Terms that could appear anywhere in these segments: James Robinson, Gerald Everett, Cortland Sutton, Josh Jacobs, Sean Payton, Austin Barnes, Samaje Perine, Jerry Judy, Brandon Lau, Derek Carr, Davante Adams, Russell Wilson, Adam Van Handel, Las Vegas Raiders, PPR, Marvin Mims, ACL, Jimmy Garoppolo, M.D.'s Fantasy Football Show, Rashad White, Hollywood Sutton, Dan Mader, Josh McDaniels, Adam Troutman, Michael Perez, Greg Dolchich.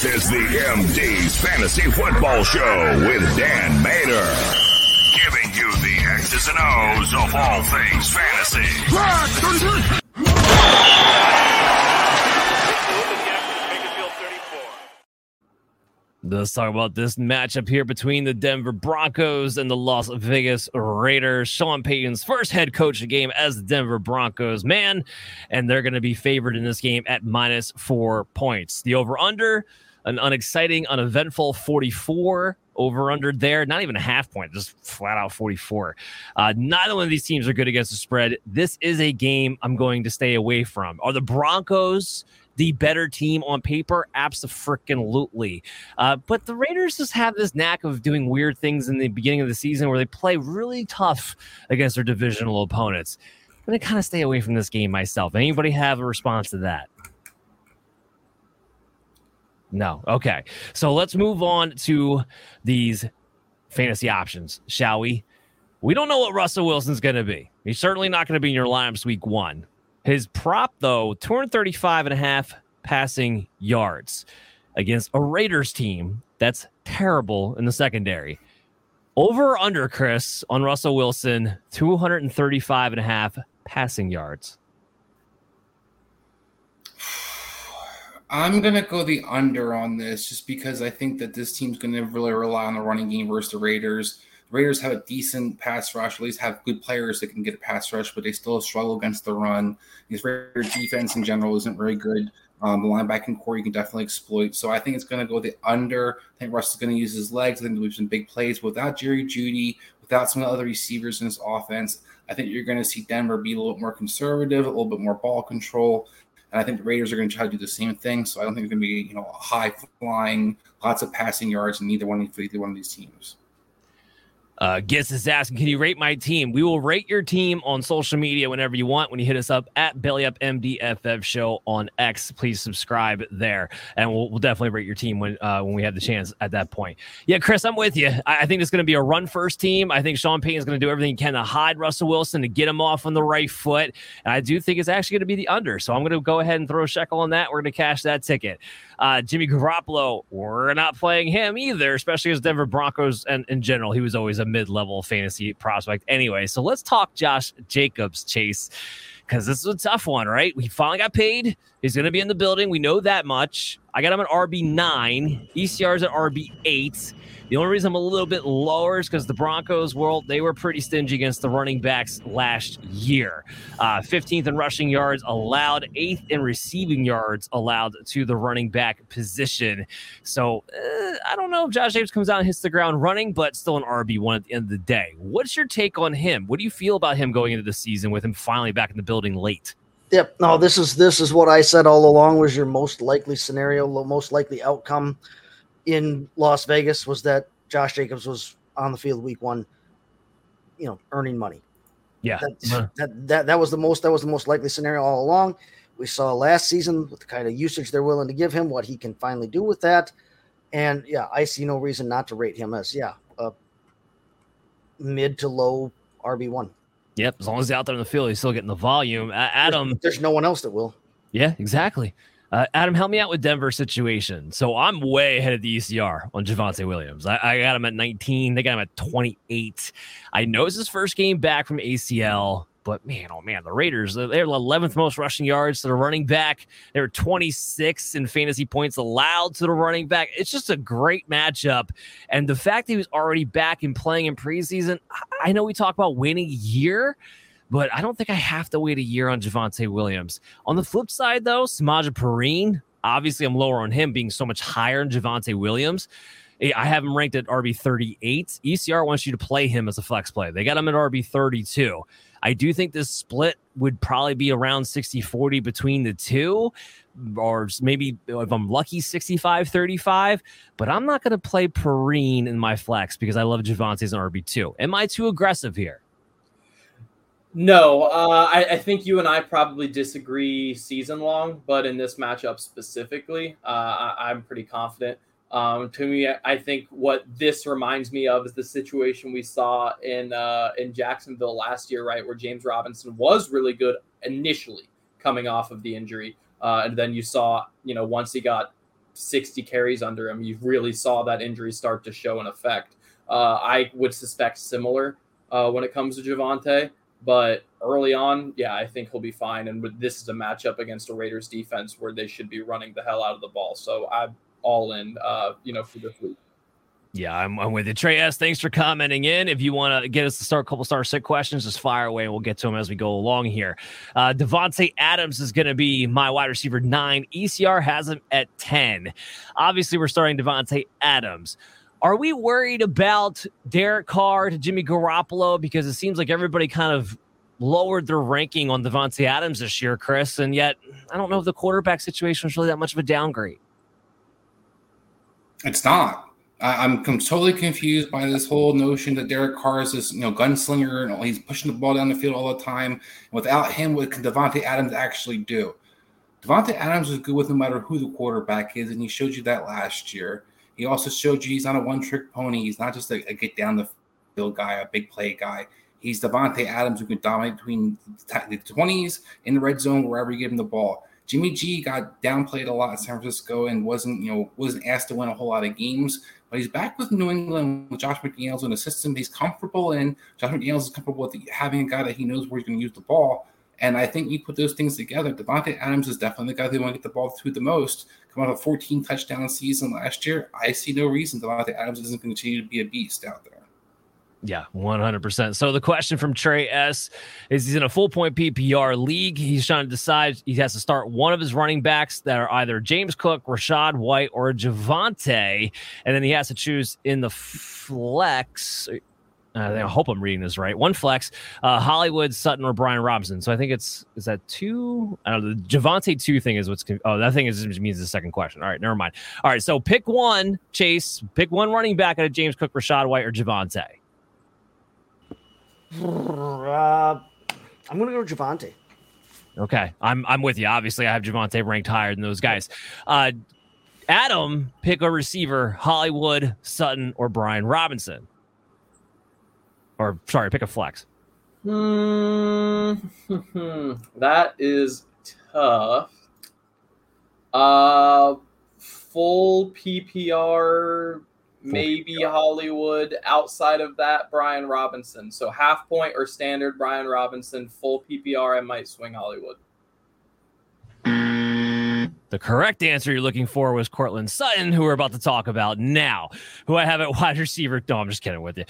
This is the M.D.'s Fantasy Football Show with Dan Mader, giving you the X's and O's of all things fantasy. Let's talk about this matchup here between the Denver Broncos and the Las Vegas Raiders. Sean Payton's first head coaching game as the Denver Broncos, man. And they're going to be favored in this game at -4 points. The over-under, an unexciting, uneventful 44 over-under there. Not even a half point, just flat-out 44. Neither one of these teams are good against the spread. This is a game I'm going to stay away from. Are the Broncos the better team on paper? Abso-freaking-lutely. But the Raiders just have this knack of doing weird things in the beginning of the season where they play really tough against their divisional opponents. I'm going to kind of stay away from this game myself. Anybody have a response to that? No. Okay. So let's move on to these fantasy options, shall we? We don't know what Russell Wilson's going to be. He's certainly not going to be in your lineups week 1. His prop, though, 235.5 passing yards against a Raiders team that's terrible in the secondary. Over or under, Chris, on Russell Wilson, 235.5 passing yards? I'm going to go the under on this just because I think that this team's going to really rely on the running game versus the Raiders. The Raiders have a decent pass rush, at least have good players that can get a pass rush, but they still struggle against the run. This Raiders defense in general isn't very good. The linebacking core you can definitely exploit. So I think it's going to go the under. I think Russ is going to use his legs. I think there's some big plays. Without Jerry Judy, without some of the other receivers in his offense, I think you're going to see Denver be a little bit more conservative, a little bit more ball control. And I think the Raiders are going to try to do the same thing. So I don't think it's going to be, high flying, lots of passing yards in either one of these teams. Guess is asking, can you rate my team? We will rate your team on social media whenever you want. When you hit us up at BellyUpMDFF Show on X, please subscribe there, and we'll definitely rate your team when we have the chance at that point. Yeah, Chris, I'm with you. I think it's going to be a run-first team. I think Sean Payton is going to do everything he can to hide Russell Wilson, to get him off on the right foot, and I do think it's actually going to be the under. So I'm going to go ahead and throw a shekel on that. We're going to cash that ticket. Jimmy Garoppolo, we're not playing him either, especially as Denver Broncos and in general. He was always a mid-level fantasy prospect anyway. So let's talk Josh Jacobs, Chase, because this is a tough one, right? We finally got paid. He's going to be in the building. We know that much. I got him at RB9. ECR's at RB8. The only reason I'm a little bit lower is because the Broncos, they were pretty stingy against the running backs last year. 15th in rushing yards allowed, 8th in receiving yards allowed to the running back position. So I don't know if Josh Jacobs comes out and hits the ground running, but still an RB1 at the end of the day. What's your take on him? What do you feel about him going into the season with him finally back in the building late? Yep. No, this is what I said all along was your most likely scenario, most likely outcome in Las Vegas was that Josh Jacobs was on the field week 1, earning money. Yeah. That was the most likely scenario all along. We saw last season with the kind of usage they're willing to give him, what he can finally do with that. And yeah, I see no reason not to rate him as a mid to low RB1. Yep, as long as he's out there on the field, he's still getting the volume. Adam, there's no one else that will. Yeah, exactly. Adam, help me out with Denver's situation. So I'm way ahead of the ECR on Javonte Williams. I got him at 19. They got him at 28. I know it's his first game back from ACL, but man, the Raiders, they're 11th most rushing yards to the running back. They were 26 in fantasy points allowed to the running back. It's just a great matchup. And the fact that he was already back and playing in preseason, I know we talk about waiting a year, but I don't think I have to wait a year on Javonte Williams. On the flip side, though, Samaje Perine, obviously I'm lower on him being so much higher than Javonte Williams. I have him ranked at RB38. ECR wants you to play him as a flex play. They got him at RB32. I do think this split would probably be around 60-40 between the two, or maybe if I'm lucky, 65-35. But I'm not going to play Perine in my flex because I love Javonte as an RB2. Am I too aggressive here? No, I think you and I probably disagree season long, but in this matchup specifically, I'm pretty confident. To me, I think what this reminds me of is the situation we saw in Jacksonville last year, right, where James Robinson was really good initially coming off of the injury, and then you saw, once he got 60 carries under him, you really saw that injury start to show an effect. I would suspect similar when it comes to Javonte, but early on, yeah, I think he'll be fine. And this is a matchup against a Raiders defense where they should be running the hell out of the ball. So I'm all in, for this week. Yeah, I'm with you. Trey S., thanks for commenting in. If you want to get us to start a couple star sick questions, just fire away and we'll get to them as we go along here. Davante Adams is going to be my wide receiver 9. ECR has him at 10. Obviously, we're starting Davante Adams. Are we worried about Derek Carr to Jimmy Garoppolo? Because it seems like everybody kind of lowered their ranking on Davante Adams this year, Chris. And yet, I don't know if the quarterback situation is really that much of a downgrade. It's not. I'm totally confused by this whole notion that Derek Carr is this, gunslinger and he's pushing the ball down the field all the time. Without him, what can Davante Adams actually do? Davante Adams is good with no matter who the quarterback is, and he showed you that last year. He also showed you he's not a one-trick pony. He's not just a get down the field guy, a big play guy. He's Davante Adams who can dominate between the 20s in the red zone wherever you give him the ball. Jimmy G got downplayed a lot in San Francisco and wasn't asked to win a whole lot of games. But he's back with New England with Josh McDaniels in a system he's comfortable in. Josh McDaniels is comfortable with having a guy that he knows where he's going to use the ball. And I think you put those things together, Davante Adams is definitely the guy they want to get the ball to the most. Come out of a 14-touchdown season last year, I see no reason Davante Adams isn't going to continue to be a beast out there. Yeah, 100%. So the question from Trey S. is he's in a full-point PPR league. He's trying to decide he has to start one of his running backs that are either James Cook, Rashad White, or Javonte, and then he has to choose in the flex. I hope I'm reading this right. One flex, Hollywood, Sutton, or Brian Robinson. So I think is that 2? I don't know. The Javonte 2 thing is that thing is means the second question. All right, never mind. All right, so pick one, Chase. Pick one running back out of James Cook, Rashad White, or Javonte. I'm going to go with Javonte. Okay, I'm with you. Obviously, I have Javonte ranked higher than those guys. Adam, pick a receiver, Hollywood, Sutton, or Brian Robinson. Or, sorry, pick a flex. That is tough. Full PPR... Maybe Hollywood. Outside of that, Brian Robinson. So half point or standard Brian Robinson, full PPR, I might swing Hollywood. The correct answer you're looking for was Cortland Sutton, who we're about to talk about now, who I have at wide receiver. No, I'm just kidding with you.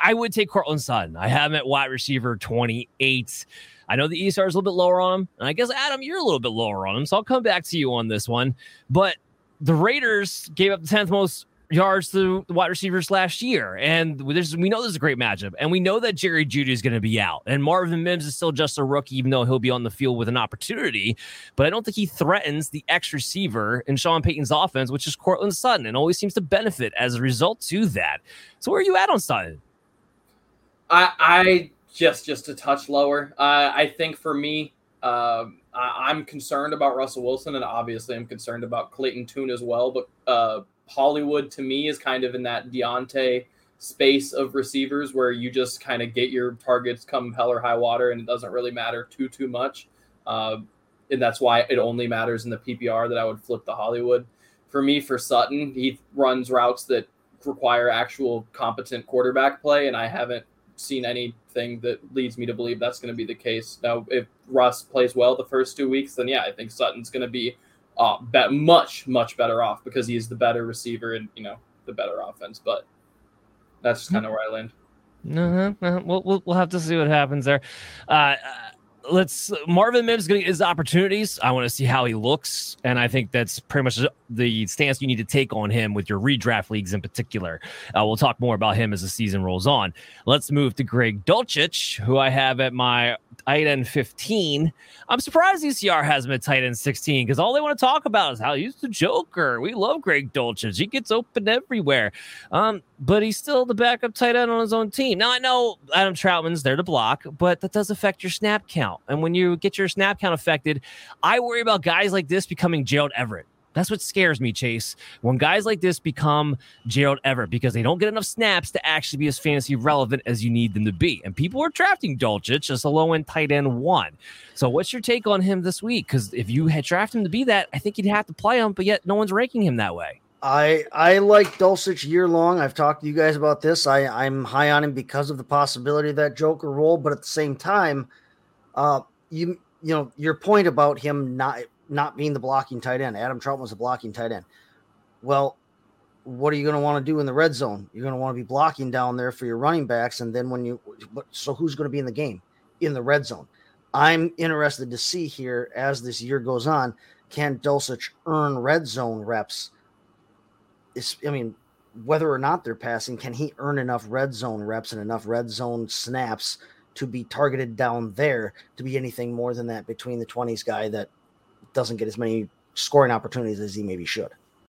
I would take Cortland Sutton. I have him at wide receiver 28. I know the ESR is a little bit lower on him. And I guess, Adam, you're a little bit lower on him. So I'll come back to you on this one. But the Raiders gave up the 10th most yards to the wide receivers last year. And we know this is a great matchup. And we know that Jerry Judy is going to be out. And Marvin Mims is still just a rookie, even though he'll be on the field with an opportunity. But I don't think he threatens the X receiver in Sean Payton's offense, which is Cortland Sutton, and always seems to benefit as a result to that. So where are you at on Sutton? I just a touch lower. I think for me, I'm concerned about Russell Wilson, and obviously I'm concerned about Clayton Tune as well. But Hollywood to me is kind of in that Deontay space of receivers where you just kind of get your targets come hell or high water, and it doesn't really matter too much. And that's why it only matters in the PPR that I would flip to Hollywood. For me, for Sutton, he runs routes that require actual competent quarterback play, and I haven't seen anything that leads me to believe that's going to be the case. Now, if Russ plays well the first 2 weeks, then yeah, I think Sutton's going to be much better off because he's the better receiver and the better offense. But that's kind of where I land. We'll have to see what happens there. Let's Marvin Mims is going to get his opportunities. I want to see how he looks, and I think that's pretty much the stance you need to take on him with your redraft leagues in particular. We'll talk more about him as the season rolls on. Let's move to Greg Dolchich, who I have at my tight end 15. I'm surprised ECR has him at tight end 16 because all they want to talk about is how he's the Joker. We love Greg Dolchich. He gets open everywhere, but he's still the backup tight end on his own team. Now, I know Adam Troutman's there to block, but that does affect your snap count. And when you get your snap count affected, I worry about guys like this becoming Gerald Everett. That's what scares me, Chase, when guys like this become Gerald Everett, because they don't get enough snaps to actually be as fantasy relevant as you need them to be. And people are drafting Dolchich as a low-end tight end one. So what's your take on him this week? Because if you had drafted him to be that, I think you'd have to play him, but yet no one's ranking him that way. I like Dolchich year long. I've talked to you guys about this. I'm high on him because of the possibility of that Joker role, but at the same time, you know, your point about him not being the blocking tight end. Adam Troutman was a blocking tight end. Well, what are you going to want to do in the red zone? You're going to want to be blocking down there for your running backs. And then so who's going to be in the game in the red zone? I'm interested to see here as this year goes on, can Dolchich earn red zone reps? Whether or not they're passing, can he earn enough red zone reps and enough red zone snaps to be targeted down there to be anything more than that between the 20s guy that doesn't get as many scoring opportunities as he maybe should?